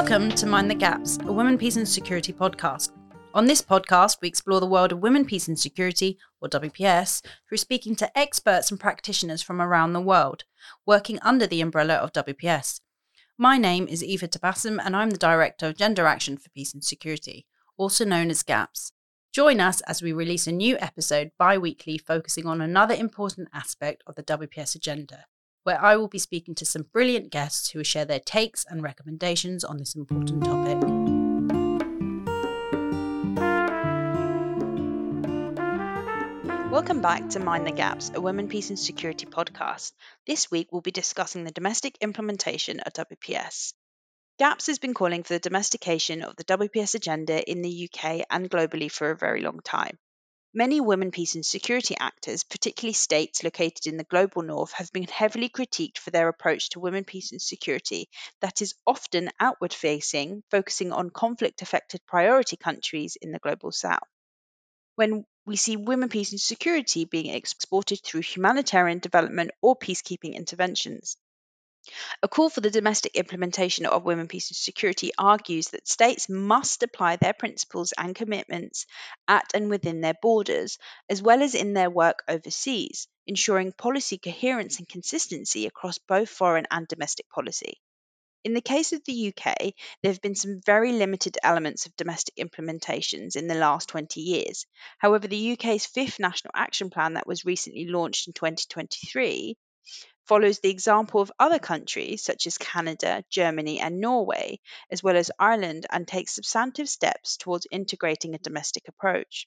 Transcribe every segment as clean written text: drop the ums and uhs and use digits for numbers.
Welcome to Mind the Gaps, a Women, Peace and Security podcast. On this podcast, we explore the world of women, peace and security, or WPS, through speaking to experts and practitioners from around the world, working under the umbrella of WPS. My name is Eva Tabbasam, and I'm the Director of Gender Action for Peace and Security, also known as GAPS. Join us as we release a new episode bi-weekly focusing on another important aspect of the WPS agenda, where I will be speaking to some brilliant guests who will share their takes and recommendations on this important topic. Welcome back to Mind the Gaps, a Women, Peace and Security podcast. This week we'll be discussing the domestic implementation of WPS. GAPS has been calling for the domestication of the WPS agenda in the UK and globally for a very long time. Many women, peace and security actors, particularly states located in the global north, have been heavily critiqued for their approach to women, peace and security that is often outward-facing, focusing on conflict-affected priority countries in the global south. When we see women, peace and security being exported through humanitarian development or peacekeeping interventions. A call for the domestic implementation of Women, Peace and Security argues that states must apply their principles and commitments at and within their borders, as well as in their work overseas, ensuring policy coherence and consistency across both foreign and domestic policy. In the case of the UK, there have been some very limited elements of domestic implementations in the last 20 years. However, the UK's fifth National Action Plan that was recently launched in 2023 follows the example of other countries such as Canada, Germany and Norway, as well as Ireland, and takes substantive steps towards integrating a domestic approach.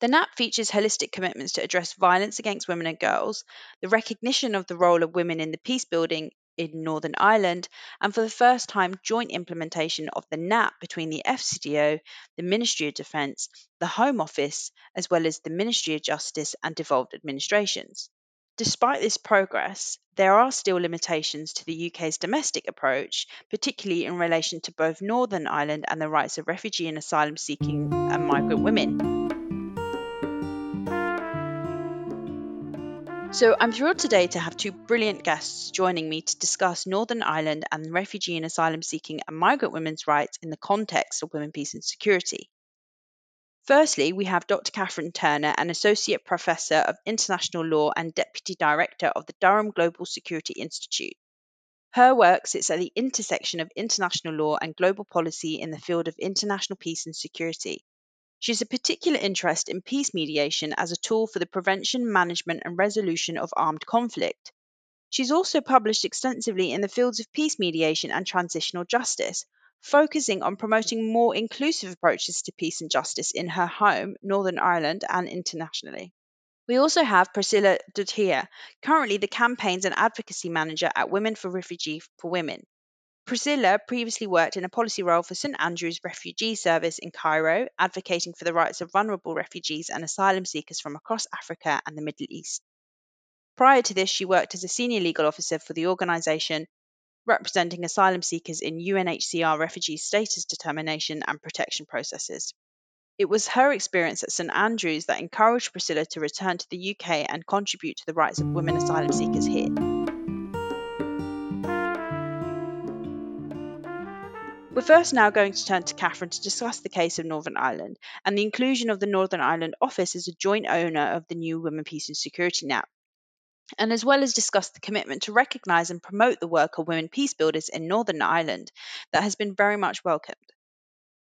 The NAP features holistic commitments to address violence against women and girls, the recognition of the role of women in the peace building in Northern Ireland, and for the first time joint implementation of the NAP between the FCDO, the Ministry of Defence, the Home Office, as well as the Ministry of Justice and devolved administrations. Despite this progress, there are still limitations to the UK's domestic approach, particularly in relation to both Northern Ireland and the rights of refugee and asylum-seeking and migrant women. So I'm thrilled today to have two brilliant guests joining me to discuss Northern Ireland and refugee and asylum-seeking and migrant women's rights in the context of women, peace and security. Firstly, we have Dr. Catherine Turner, an Associate Professor of International Law and Deputy Director of the Durham Global Security Institute. Her work sits at the intersection of international law and global policy in the field of international peace and security. She has a particular interest in peace mediation as a tool for the prevention, management, and resolution of armed conflict. She's also published extensively in the fields of peace mediation and transitional justice, focusing on promoting more inclusive approaches to peace and justice in her home, Northern Ireland, and internationally. We also have Priscilla Dudhia, currently the Campaigns and Advocacy Manager at Women for Refugee Women. Priscilla previously worked in a policy role for St Andrews Refugee Service in Cairo, advocating for the rights of vulnerable refugees and asylum seekers from across Africa and the Middle East. Prior to this, she worked as a senior legal officer for the organisation representing asylum seekers in UNHCR refugee status determination and protection processes. It was her experience at St Andrews that encouraged Priscilla to return to the UK and contribute to the rights of women asylum seekers here. We're first now going to turn to Catherine to discuss the case of Northern Ireland and the inclusion of the Northern Ireland office as a joint owner of the new Women, Peace and Security NAP, and as well as discuss the commitment to recognise and promote the work of women peace builders in Northern Ireland that has been very much welcomed.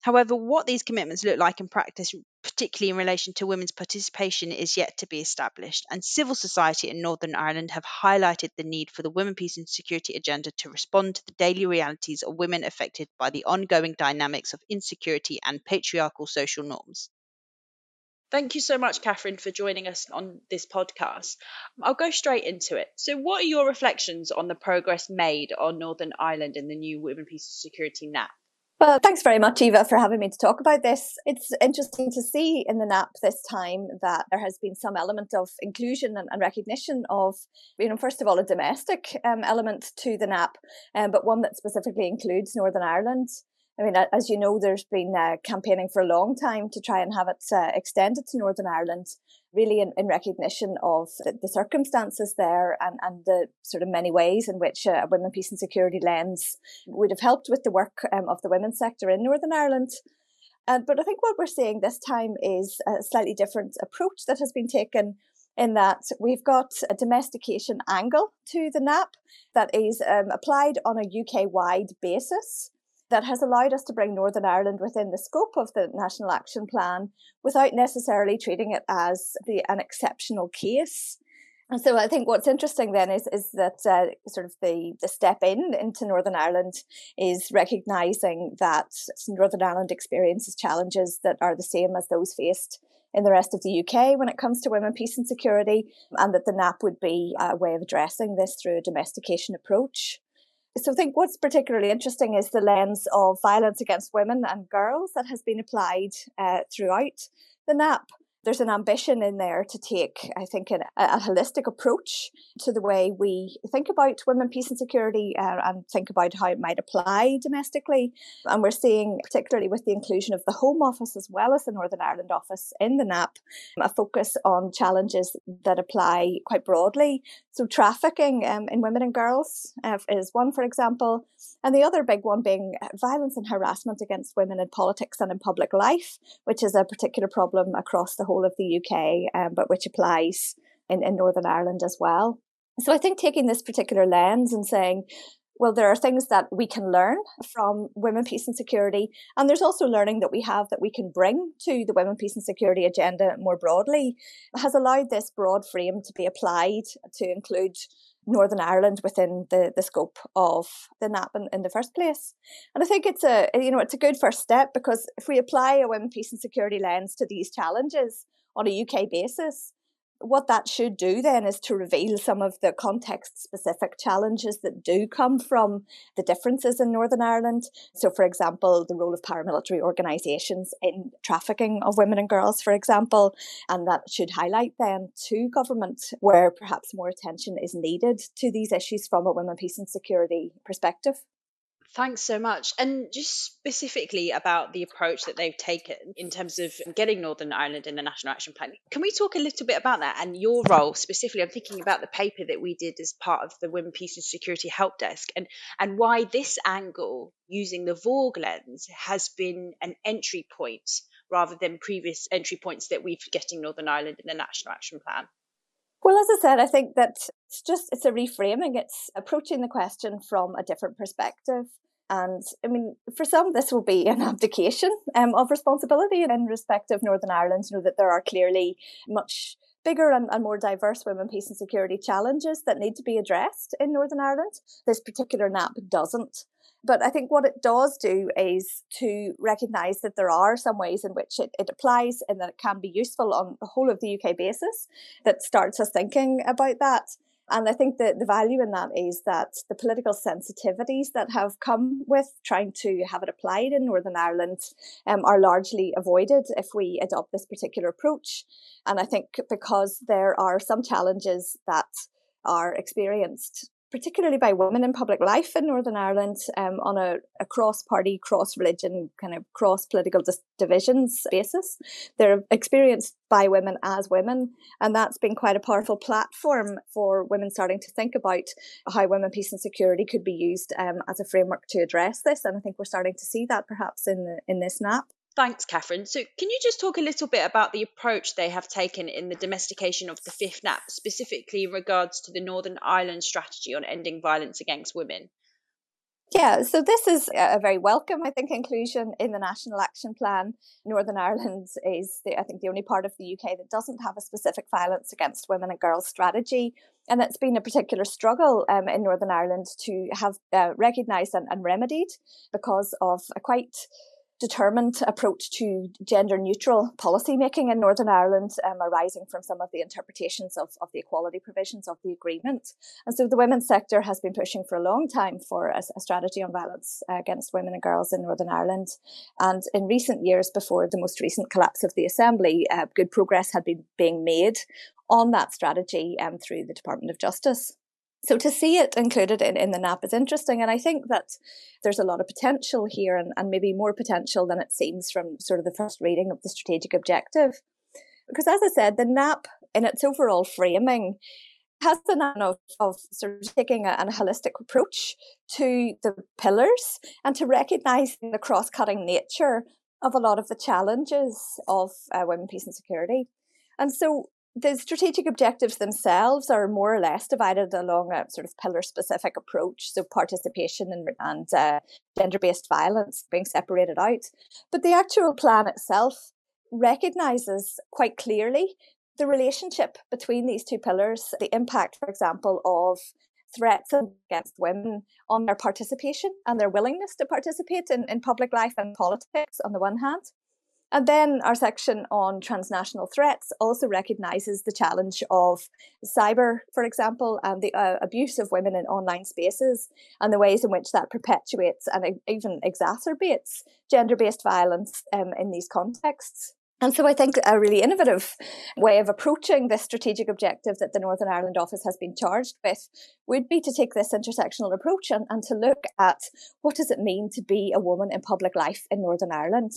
However, what these commitments look like in practice, particularly in relation to women's participation, is yet to be established, and civil society in Northern Ireland have highlighted the need for the Women, Peace and Security agenda to respond to the daily realities of women affected by the ongoing dynamics of insecurity and patriarchal social norms. Thank you so much, Catherine, for joining us on this podcast. I'll go straight into it. So what are your reflections on the progress made on Northern Ireland in the new Women, Peace and Security NAP? Well, thanks very much, Eva, for having me to talk about this. It's interesting to see in the NAP this time that there has been some element of inclusion and recognition of, first of all, a domestic element to the NAP, but one that specifically includes Northern Ireland. I mean, as you know, there's been campaigning for a long time to try and have it extended to Northern Ireland, really in recognition of the circumstances there and the sort of many ways in which a Women, Peace and Security lens would have helped with the work of the women's sector in Northern Ireland. But I think what we're seeing this time is a slightly different approach that has been taken, in that we've got a domestication angle to the NAP that is applied on a UK-wide basis, that has allowed us to bring Northern Ireland within the scope of the National Action Plan without necessarily treating it as an exceptional case. And so I think what's interesting then is that sort of the step into Northern Ireland is recognising that Northern Ireland experiences challenges that are the same as those faced in the rest of the UK when it comes to women, peace and security, and that the NAP would be a way of addressing this through a domestication approach. So I think what's particularly interesting is the lens of violence against women and girls that has been applied throughout the NAP. There's an ambition in there to take, I think, a holistic approach to the way we think about women, peace and security and think about how it might apply domestically. And we're seeing, particularly with the inclusion of the Home Office as well as the Northern Ireland Office in the NAP, a focus on challenges that apply quite broadly. So trafficking in women and girls is one, for example. And the other big one being violence and harassment against women in politics and in public life, which is a particular problem across the whole of the UK, but which applies in Northern Ireland as well. So I think taking this particular lens and saying, well, there are things that we can learn from Women, Peace and Security, and there's also learning that we have that we can bring to the Women, Peace and Security agenda more broadly, has allowed this broad frame to be applied to include Northern Ireland within the scope of the NAP in the first place. And I think it's a good first step, because if we apply a Women, Peace and Security lens to these challenges on a UK basis, what that should do then is to reveal some of the context-specific challenges that do come from the differences in Northern Ireland. So, for example, the role of paramilitary organisations in trafficking of women and girls, for example, and that should highlight then to government where perhaps more attention is needed to these issues from a women, peace and security perspective. Thanks so much. And just specifically about the approach that they've taken in terms of getting Northern Ireland in the National Action Plan, can we talk a little bit about that and your role specifically? I'm thinking about the paper that we did as part of the Women, Peace and Security Help Desk, and why this angle, using the Vorg lens, has been an entry point rather than previous entry points that we've getting Northern Ireland in the National Action Plan. Well, as I said, I think that it's a reframing. It's approaching the question from a different perspective. And I mean, for some, this will be an abdication of responsibility in respect of Northern Ireland, you know, that there are clearly much bigger and more diverse women, peace and security challenges that need to be addressed in Northern Ireland. This particular NAP doesn't. But I think what it does do is to recognise that there are some ways in which it applies and that it can be useful on the whole of the UK basis, that starts us thinking about that. And I think that the value in that is that the political sensitivities that have come with trying to have it applied in Northern Ireland are largely avoided if we adopt this particular approach. And I think because there are some challenges that are experienced particularly by women in public life in Northern Ireland on a cross-party, cross-religion, kind of cross-political divisions basis. They're experienced by women as women, and that's been quite a powerful platform for women starting to think about how women, peace and security could be used as a framework to address this. And I think we're starting to see that perhaps in this NAP. Thanks, Catherine. So can you just talk a little bit about the approach they have taken in the domestication of the fifth NAP, specifically in regards to the Northern Ireland strategy on ending violence against women? Yeah, so this is a very welcome, I think, inclusion in the National Action Plan. Northern Ireland is, the only part of the UK that doesn't have a specific violence against women and girls strategy. And it's been a particular struggle in Northern Ireland to have recognised and remedied because of a quite determined approach to gender neutral policy making in Northern Ireland arising from some of the interpretations of the equality provisions of the agreement. And so the women's sector has been pushing for a long time for a strategy on violence against women and girls in Northern Ireland. And in recent years, before the most recent collapse of the Assembly, good progress had been being made on that strategy through the Department of Justice. So to see it included in the NAP is interesting, and I think that there's a lot of potential here, and maybe more potential than it seems from sort of the first reading of the strategic objective. Because as I said, the NAP in its overall framing has the notion of sort of taking a holistic approach to the pillars and to recognising the cross-cutting nature of a lot of the challenges of women, peace and security. And so the strategic objectives themselves are more or less divided along a sort of pillar-specific approach, so participation and gender-based violence being separated out. But the actual plan itself recognises quite clearly the relationship between these two pillars, the impact, for example, of threats against women on their participation and their willingness to participate in public life and politics on the one hand. And then our section on transnational threats also recognises the challenge of cyber, for example, and the abuse of women in online spaces and the ways in which that perpetuates and even exacerbates gender-based violence in these contexts. And so I think a really innovative way of approaching this strategic objective that the Northern Ireland Office has been charged with would be to take this intersectional approach and to look at what does it mean to be a woman in public life in Northern Ireland.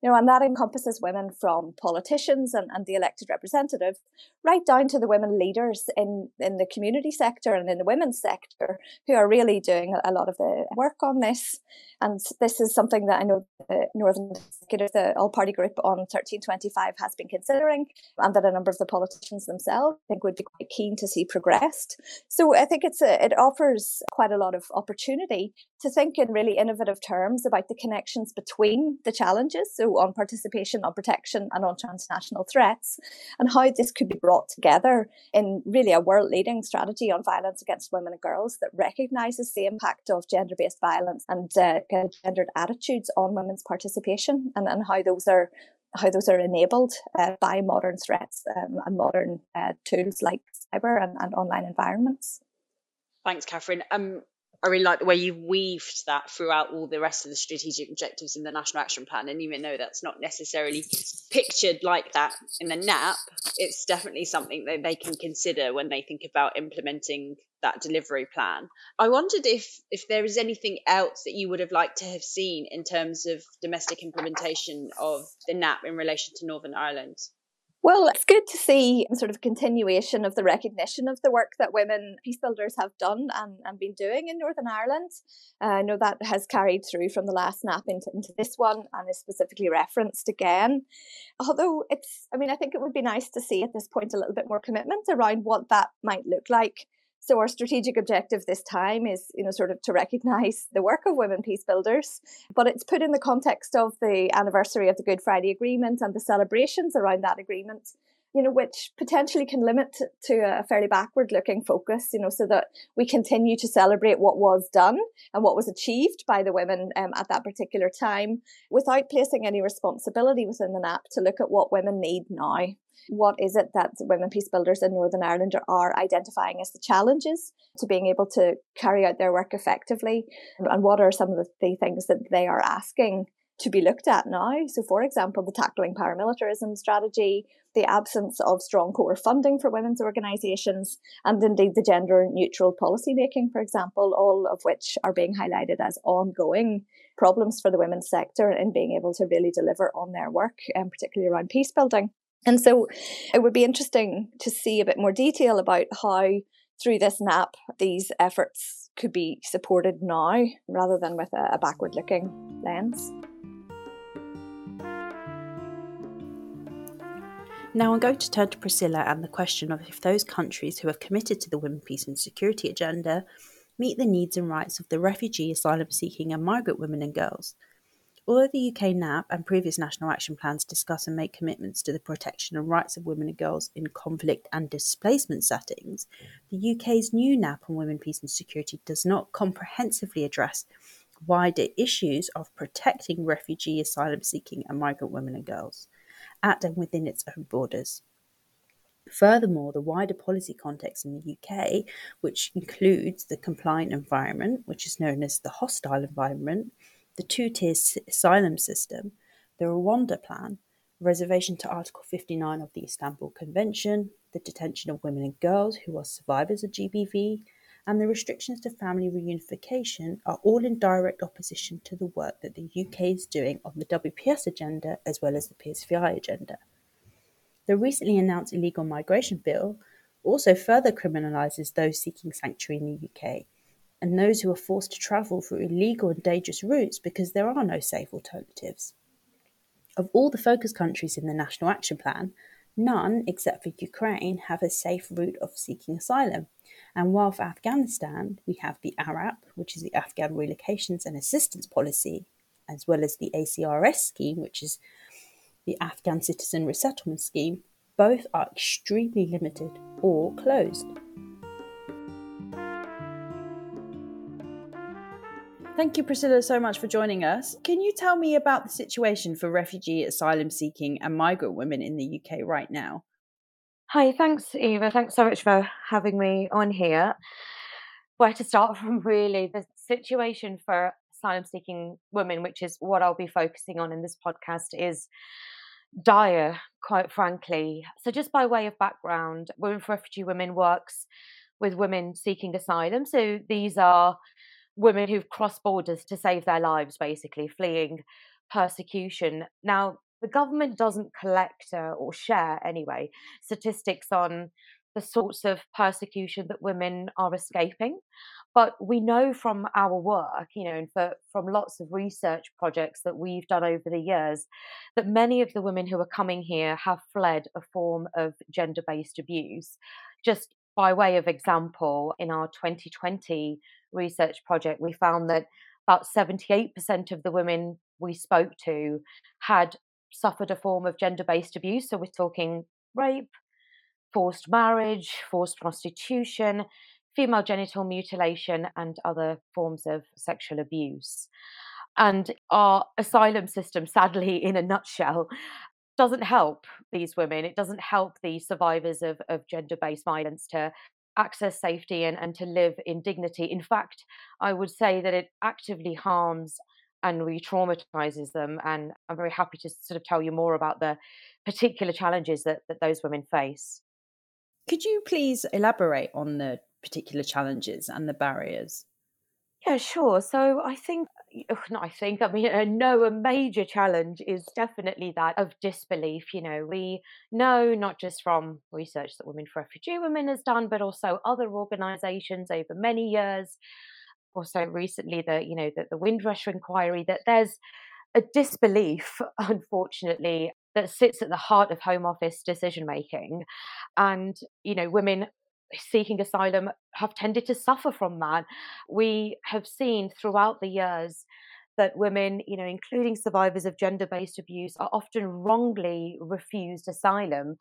You know, and that encompasses women from politicians and the elected representative right down to the women leaders in the community sector and in the women's sector who are really doing a lot of the work on this. And this is something that I know the Northern Executive, the all-party group on 1325 has been considering, and that a number of the politicians themselves I think would be quite keen to see progressed. So I think it offers quite a lot of opportunity to think in really innovative terms about the connections between the challenges, so on participation, on protection and on transnational threats, and how this could be brought together in really a world-leading strategy on violence against women and girls that recognises the impact of gender-based violence and gendered attitudes on women's participation, and how those are enabled by modern threats and modern tools like cyber and online environments. Thanks, Catherine. I really like the way you weaved that throughout all the rest of the strategic objectives in the National Action Plan. And even though that's not necessarily pictured like that in the NAP, it's definitely something that they can consider when they think about implementing that delivery plan. I wondered if there is anything else that you would have liked to have seen in terms of domestic implementation of the NAP in relation to Northern Ireland. Well, it's good to see sort of a continuation of the recognition of the work that women peacebuilders have done and been doing in Northern Ireland. I know that has carried through from the last NAP into this one and is specifically referenced again. Although I think it would be nice to see at this point a little bit more commitment around what that might look like. So our strategic objective this time is, sort of to recognise the work of women peacebuilders, but it's put in the context of the anniversary of the Good Friday Agreement and the celebrations around that agreement, which potentially can limit to a fairly backward-looking focus, so that we continue to celebrate what was done and what was achieved by the women at that particular time, without placing any responsibility within the NAP to look at what women need now. What is it that women peacebuilders in Northern Ireland are identifying as the challenges to being able to carry out their work effectively? And what are some of the things that they are asking to be looked at now? So, for example, the tackling paramilitarism strategy, the absence of strong core funding for women's organisations, and indeed the gender-neutral policymaking, for example, all of which are being highlighted as ongoing problems for the women's sector in being able to really deliver on their work, and particularly around peacebuilding. And so it would be interesting to see a bit more detail about how, through this NAP, these efforts could be supported now rather than with a backward-looking lens. Now I'm going to turn to Priscilla and the question of if those countries who have committed to the Women, Peace and Security agenda meet the needs and rights of the refugee, asylum-seeking and migrant women and girls. Although the UK NAP and previous National Action Plans discuss and make commitments to the protection and rights of women and girls in conflict and displacement settings, the UK's new NAP on women, peace and security does not comprehensively address wider issues of protecting refugee, asylum-seeking and migrant women and girls at and within its own borders. Furthermore, the wider policy context in the UK, which includes the compliant environment, which is known as the hostile environment, the two-tier asylum system, the Rwanda plan, reservation to Article 59 of the Istanbul Convention, the detention of women and girls who are survivors of GBV, and the restrictions to family reunification are all in direct opposition to the work that the UK is doing on the WPS agenda as well as the PSVI agenda. The recently announced illegal migration bill also further criminalises those seeking sanctuary in the UK and those who are forced to travel through illegal and dangerous routes because there are no safe alternatives. Of all the focus countries in the National Action Plan, none, except for Ukraine, have a safe route of seeking asylum. And while for Afghanistan, we have the ARAP, which is the Afghan Relocations and Assistance Policy, as well as the ACRS scheme, which is the Afghan Citizen Resettlement Scheme, both are extremely limited or closed. Thank you, Priscilla, so much for joining us. Can you tell me about the situation for refugee, asylum seeking and migrant women in the UK right now? Hi, thanks, Eva. Thanks so much for having me on here. Where to start from, really? The situation for asylum seeking women, which is what I'll be focusing on in this podcast, is dire, quite frankly. So just by way of background, Women for Refugee Women works with women seeking asylum. So these are women who've crossed borders to save their lives, basically, fleeing persecution. Now, the government doesn't collect or share, anyway, statistics on the sorts of persecution that women are escaping. But we know from our work, and from lots of research projects that we've done over the years, that many of the women who are coming here have fled a form of gender-based abuse. Just by way of example, in our 2020 research project, we found that about 78% of the women we spoke to had suffered a form of gender-based abuse. So we're talking rape, forced marriage, forced prostitution, female genital mutilation, and other forms of sexual abuse. And our asylum system, sadly, in a nutshell, doesn't help these women. It doesn't help the survivors of gender-based violence to access safety and to live in dignity. In fact, I would say that it actively harms and re-traumatizes them. And I'm very happy to sort of tell you more about the particular challenges that those women face. Could you please elaborate on the particular challenges and the barriers? Yeah, sure. So a major challenge is definitely that of disbelief. We know, not just from research that Women for Refugee Women has done, but also other organisations over many years, also recently the Windrush inquiry, that there's a disbelief, unfortunately, that sits at the heart of Home Office decision making. And, women seeking asylum have tended to suffer from that. We have seen throughout the years that women, including survivors of gender-based abuse, are often wrongly refused asylum.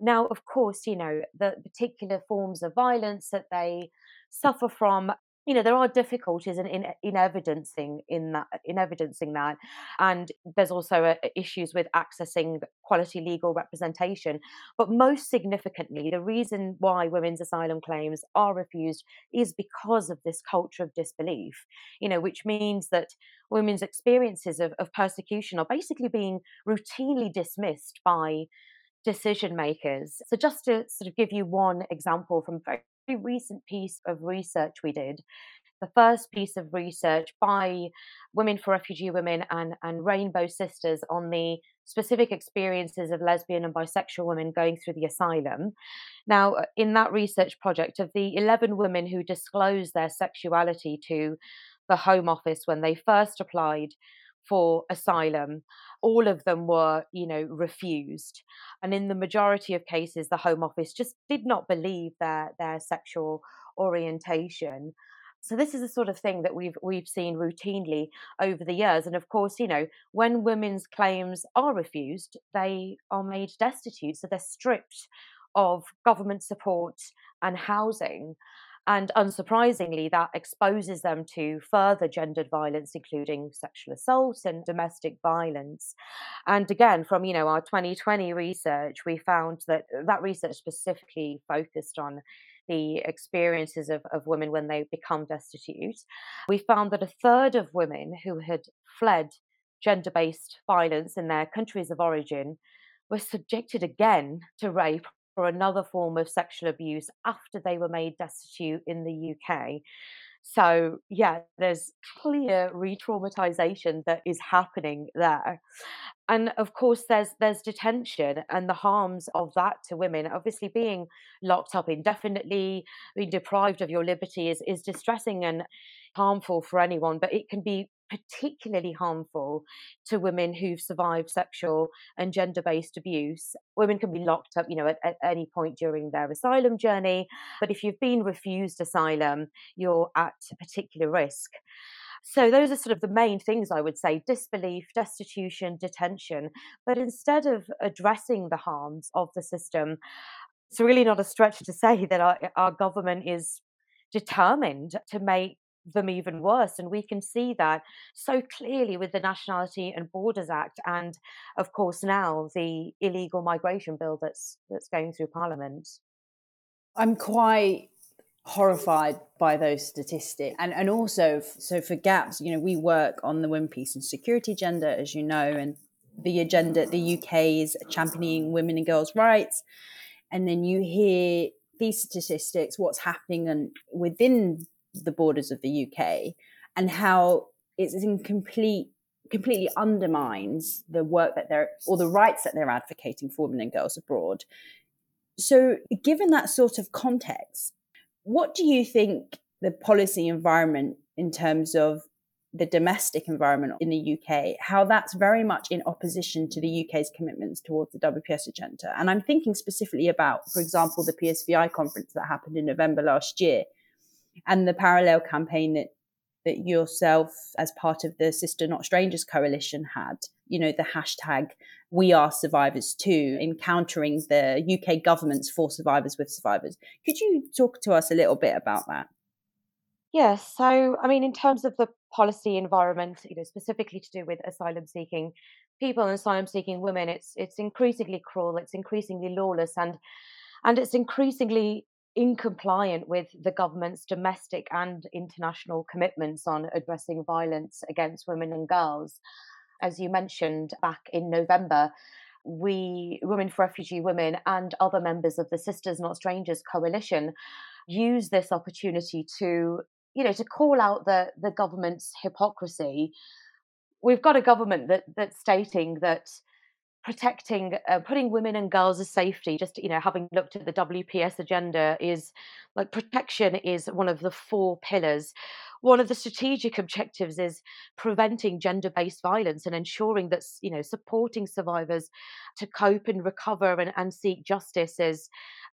Now, of course, the particular forms of violence that they suffer from, there are difficulties in evidencing that. And there's also issues with accessing quality legal representation. But most significantly, the reason why women's asylum claims are refused is because of this culture of disbelief, which means that women's experiences of persecution are basically being routinely dismissed by decision makers. So just to sort of give you one example from recent piece of research we did, the first piece of research by Women for Refugee Women and Rainbow Sisters on the specific experiences of lesbian and bisexual women going through the asylum. Now, in that research project, of the 11 women who disclosed their sexuality to the Home Office when they first applied for asylum, all of them were, refused. And in the majority of cases, the Home Office just did not believe their sexual orientation. So this is the sort of thing that we've seen routinely over the years. And of course, when women's claims are refused, they are made destitute. So they're stripped of government support and housing. And unsurprisingly, that exposes them to further gendered violence, including sexual assault and domestic violence. And again, from our 2020 research, we found that research specifically focused on the experiences of women when they become destitute. We found that a third of women who had fled gender-based violence in their countries of origin were subjected again to rape for another form of sexual abuse after they were made destitute in the UK. So, yeah, there's clear re-traumatization that is happening there. And of course, there's detention and the harms of that to women. Obviously, being locked up indefinitely, being deprived of your liberty is distressing and harmful for anyone, but it can be particularly harmful to women who've survived sexual and gender-based abuse. Women can be locked up, at any point during their asylum journey, but if you've been refused asylum, you're at particular risk. So those are sort of the main things I would say: disbelief, destitution, detention. But instead of addressing the harms of the system, it's really not a stretch to say that our government is determined to make them even worse. And we can see that so clearly with the Nationality and Borders Act, and of course now the illegal migration bill that's going through Parliament. I'm quite horrified by those statistics. And also, so for GAPS, we work on the Women, Peace and Security agenda, as you know, and the agenda, the UK is championing women and girls' rights. And then you hear these statistics, what's happening within the borders of the UK, and how it's completely undermines the work that the rights that they're advocating for women and girls abroad. So given that sort of context, what do you think the policy environment in terms of the domestic environment in the UK, how that's very much in opposition to the UK's commitments towards the WPS agenda? And I'm thinking specifically about, for example, the PSVI conference that happened in November last year, and the parallel campaign that yourself as part of the Sisters Not Strangers Coalition had, the hashtag We Are Survivors Too, encountering the UK government's For Survivors With Survivors. Could you talk to us a little bit about that? Yes. So, in terms of the policy environment, specifically to do with asylum-seeking people and asylum-seeking women, it's increasingly cruel, it's increasingly lawless, and it's increasingly incompliant with the government's domestic and international commitments on addressing violence against women and girls. As you mentioned, back in November, we, Women for Refugee Women and other members of the Sisters Not Strangers Coalition, used this opportunity to call out the government's hypocrisy. We've got a government that's stating that protecting, putting women and girls' safety, just, having looked at the WPS agenda, is like protection is one of the four pillars. One of the strategic objectives is preventing gender-based violence and ensuring that, supporting survivors to cope and recover and seek justice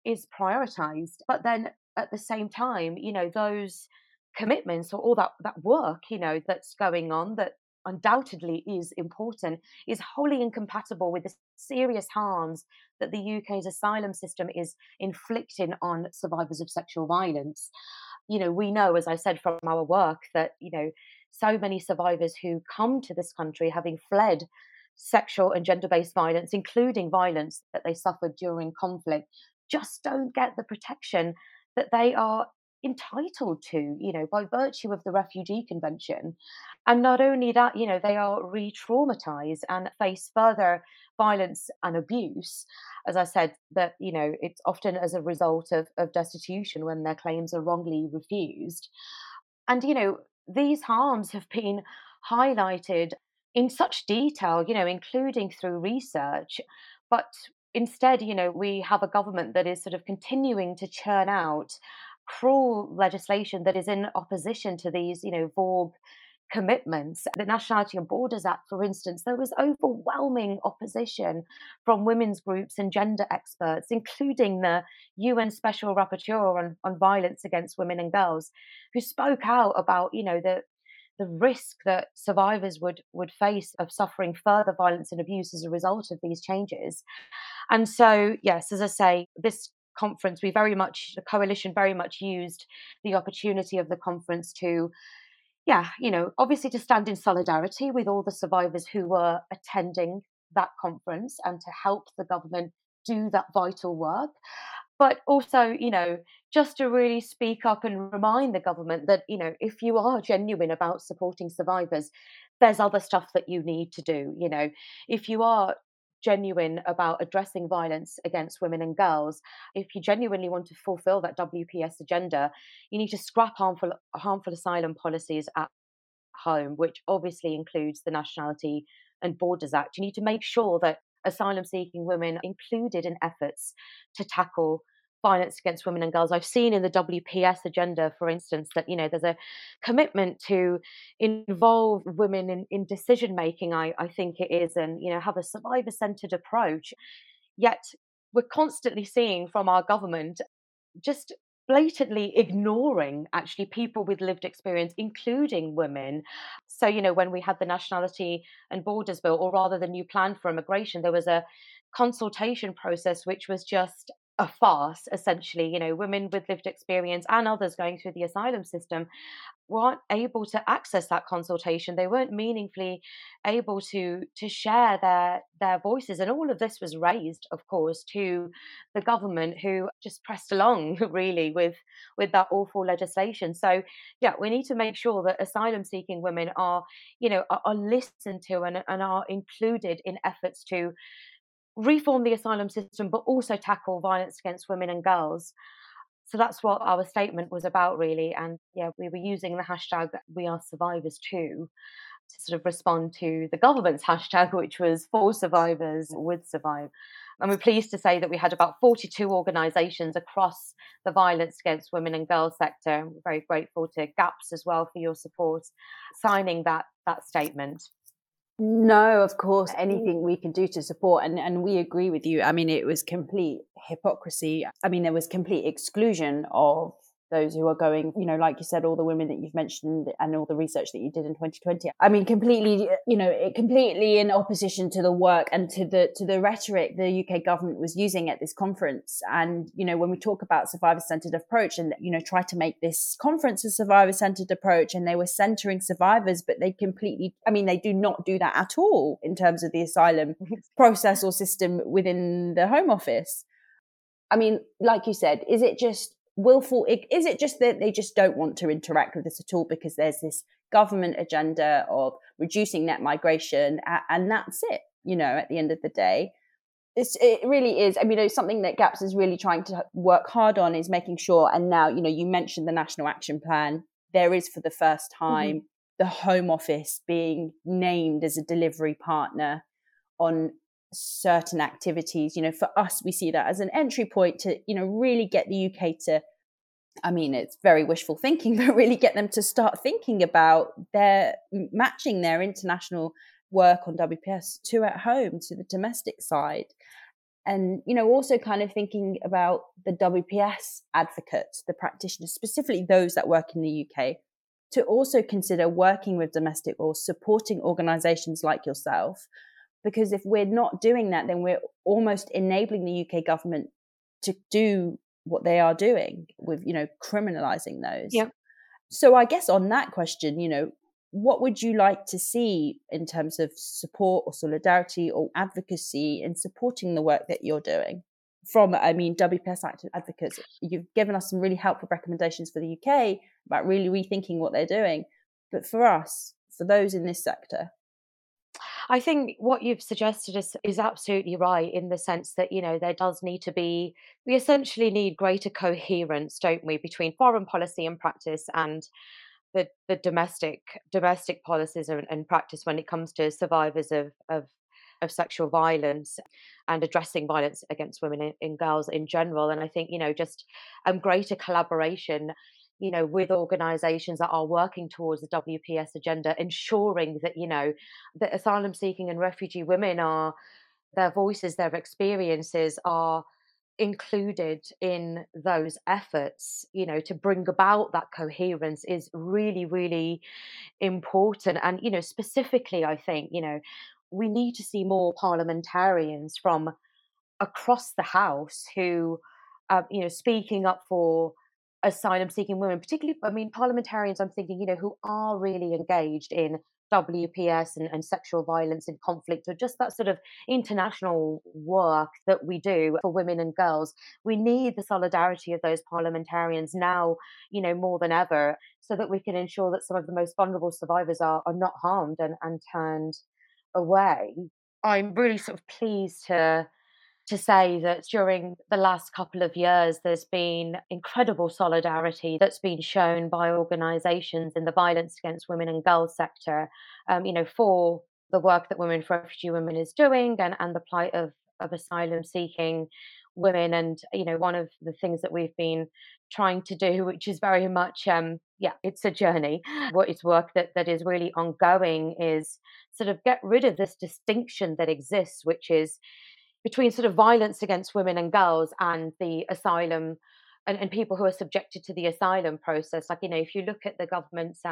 is prioritised. But then at the same time, those commitments or all that work, that's going on, that undoubtedly is important, is wholly incompatible with the serious harms that the UK's asylum system is inflicting on survivors of sexual violence. We know, as I said, from our work that, so many survivors who come to this country having fled sexual and gender-based violence, including violence that they suffered during conflict, just don't get the protection that they are entitled to, by virtue of the Refugee Convention. And not only that, they are re-traumatized and face further violence and abuse. As I said, that, it's often as a result of destitution when their claims are wrongly refused. And, these harms have been highlighted in such detail, including through research. But instead, we have a government that is sort of continuing to churn out cruel legislation that is in opposition to these, VORG commitments. The Nationality and Borders Act, for instance, there was overwhelming opposition from women's groups and gender experts, including the UN Special Rapporteur on Violence Against Women and Girls, who spoke out about, the risk that survivors would face of suffering further violence and abuse as a result of these changes. And so, yes, as I say, this conference, the coalition very much used the opportunity of the conference to, obviously to stand in solidarity with all the survivors who were attending that conference and to help the government do that vital work. But also, just to really speak up and remind the government that, if you are genuine about supporting survivors, there's other stuff that you need to do. If you are genuine about addressing violence against women and girls, if you genuinely want to fulfill that WPS agenda, you need to scrap harmful asylum policies at home, which obviously includes the Nationality and Borders Act. You need to make sure that asylum-seeking women are included in efforts to tackle violence against women and girls. I've seen in the WPS agenda, for instance, that, you know, there's a commitment to involve women in decision making, I think it is, and, you know, have a survivor-centered approach. Yet we're constantly seeing from our government just blatantly ignoring actually people with lived experience, including women. So, you know, when we had the Nationality and Borders Bill, or rather the new plan for immigration, there was a consultation process which was just a farce, essentially. You know, women with lived experience and others going through the asylum system weren't able to access that consultation. They weren't meaningfully able to share their voices. And all of this was raised, of course, to the government, who just pressed along, really, with that awful legislation. So, yeah, we need to make sure that asylum-seeking women are, you know, are listened to and are included in efforts to reform the asylum system, but also tackle violence against women and girls. So that's what our statement was about, really. And yeah, we were using the hashtag #WeAreSurvivors2 to sort of respond to the government's hashtag, which was For Survivors With Survive. And we're pleased to say that we had about 42 organisations across the violence against women and girls sector. We're very grateful to GAPS as well for your support signing that statement. No, of course, anything we can do to support. And we agree with you. I mean, it was complete hypocrisy. I mean, there was complete exclusion of those who are going, you know, like you said, all the women that you've mentioned and all the research that you did in 2020. I mean, completely, you know, it completely in opposition to the work and to the rhetoric the UK government was using at this conference. And, you know, when we talk about survivor-centred approach and, you know, try to make this conference a survivor-centred approach, and they were centering survivors, but they completely, I mean, they do not do that at all in terms of the asylum process or system within the Home Office. I mean, like you said, is it just willful? Is it just that they just don't want to interact with this at all because there's this government agenda of reducing net migration, and that's it? You know, at the end of the day, it really is. I mean, it's something that GAPS is really trying to work hard on, is making sure. And now, you know, you mentioned the National Action Plan. There is, for the first time, the Home Office being named as a delivery partner on certain activities. You know, for us, we see that as an entry point to, you know, really get the UK to, I mean, it's very wishful thinking, but really get them to start thinking about their matching their international work on WPS to at home to the domestic side. And, you know, also kind of thinking about the WPS advocates, the practitioners, specifically those that work in the UK, to also consider working with domestic or supporting organisations like yourself. Because if we're not doing that, then we're almost enabling the UK government to do what they are doing with, you know, criminalising those. Yep. So I guess on that question, you know, what would you like to see in terms of support or solidarity or advocacy in supporting the work that you're doing from, I mean, WPS advocates? You've given us some really helpful recommendations for the UK about really rethinking what they're doing. But for us, for those in this sector, I think what you've suggested is absolutely right, in the sense that, you know, there does need to be, we essentially need greater coherence, don't we, between foreign policy and practice and the domestic policies and practice when it comes to survivors of sexual violence and addressing violence against women and girls in general. And I think, you know, just greater collaboration, you know, with organisations that are working towards the WPS agenda, ensuring that, you know, that asylum-seeking and refugee women are, their voices, their experiences are included in those efforts, you know, to bring about that coherence is really, really important. And, you know, specifically, I think, you know, we need to see more parliamentarians from across the House who, you know, speaking up for asylum-seeking women, particularly, I mean, parliamentarians, I'm thinking, you know, who are really engaged in WPS and sexual violence and conflict, or just that sort of international work that we do for women and girls. We need the solidarity of those parliamentarians now, you know, more than ever, so that we can ensure that some of the most vulnerable survivors are not harmed and turned away. I'm really sort of pleased to say that during the last couple of years, there's been incredible solidarity that's been shown by organisations in the violence against women and girls sector, for the work that Women for Refugee Women is doing and the plight of asylum-seeking women. And, one of the things that we've been trying to do, which is very much, it's a journey. It's work that is really ongoing, is sort of get rid of this distinction that exists, which is between sort of violence against women and girls and the asylum and people who are subjected to the asylum process. Like, if you look at the government's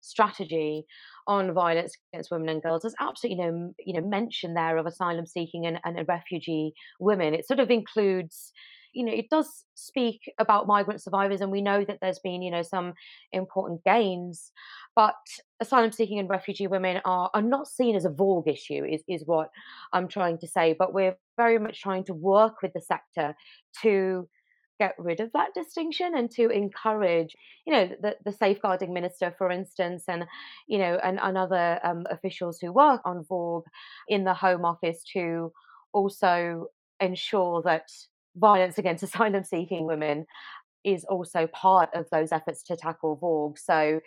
strategy on violence against women and girls, there's absolutely no, mention there of asylum seeking and refugee women. It sort of includes, it does speak about migrant survivors, and we know that there's been, some important gains, but asylum seeking and refugee women are not seen as a vague issue is what I'm trying to say, but we're very much trying to work with the sector to get rid of that distinction and to encourage, the safeguarding minister, for instance, and other officials who work on VORG in the Home Office to also ensure that violence against asylum-seeking women is also part of those efforts to tackle VORG. So,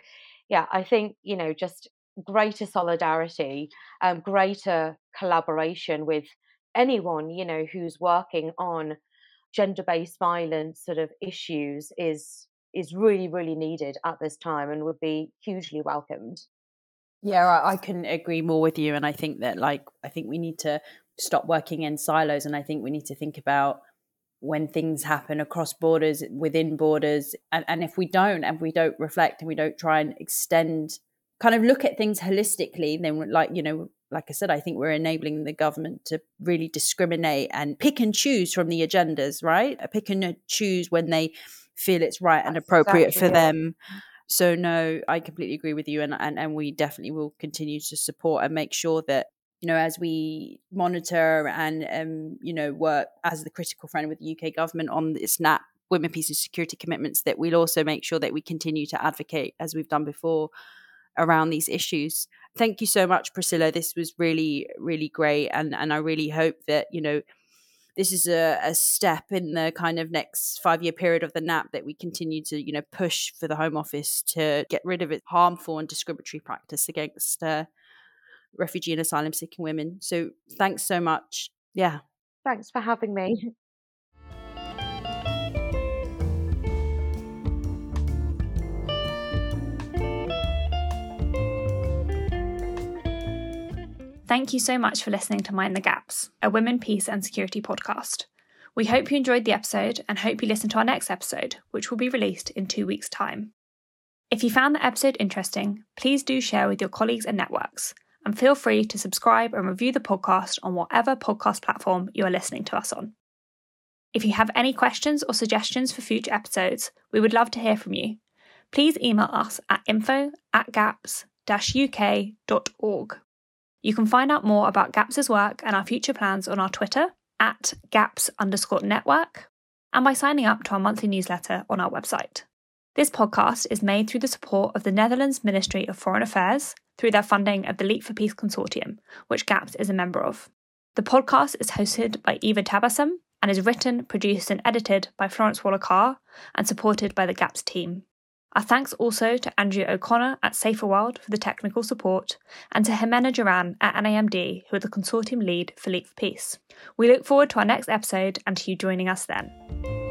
I think, just greater solidarity, greater collaboration with anyone, who's working on gender-based violence sort of issues is really, really needed at this time and would be hugely welcomed. Yeah, I couldn't agree more with you. And I think that, I think we need to stop working in silos, and I think we need to think about when things happen across borders, within borders, and if we don't reflect and we don't try and extend, kind of look at things holistically, then like I said, I think we're enabling the government to really discriminate and pick and choose from the agendas, right? Pick and choose when they feel it's right and appropriate for them. So no, I completely agree with you. And we definitely will continue to support and make sure that, as we monitor and, work as the critical friend with the UK government on its NAP, Women, Peace and Security commitments, that we'll also make sure that we continue to advocate as we've done before around these issues. Thank you so much, Priscilla. This was really, really great. And I really hope that, this is a step in the kind of next 5-year period of the NAP, that we continue to, push for the Home Office to get rid of its harmful and discriminatory practice against refugee and asylum seeking women. So thanks so much. Yeah. Thanks for having me. Thank you so much for listening to Mind the Gaps, a Women, Peace and Security podcast. We hope you enjoyed the episode and hope you listen to our next episode, which will be released in 2 weeks' time. If you found the episode interesting, please do share with your colleagues and networks, and feel free to subscribe and review the podcast on whatever podcast platform you are listening to us on. If you have any questions or suggestions for future episodes, we would love to hear from you. Please email us at info@gaps-uk.org. You can find out more about GAPS's work and our future plans on our Twitter @gaps_network and by signing up to our monthly newsletter on our website. This podcast is made through the support of the Netherlands Ministry of Foreign Affairs through their funding of the LEAP4Peace Consortium, which GAPS is a member of. The podcast is hosted by Eva Tabbasam and is written, produced and edited by Florence Waller-Carr and supported by the GAPS team. Our thanks also to Andrew O'Connor at Saferworld for the technical support, and to Jimena Duran at NIMD, who are the consortium lead for LEAP4Peace. We look forward to our next episode and to you joining us then.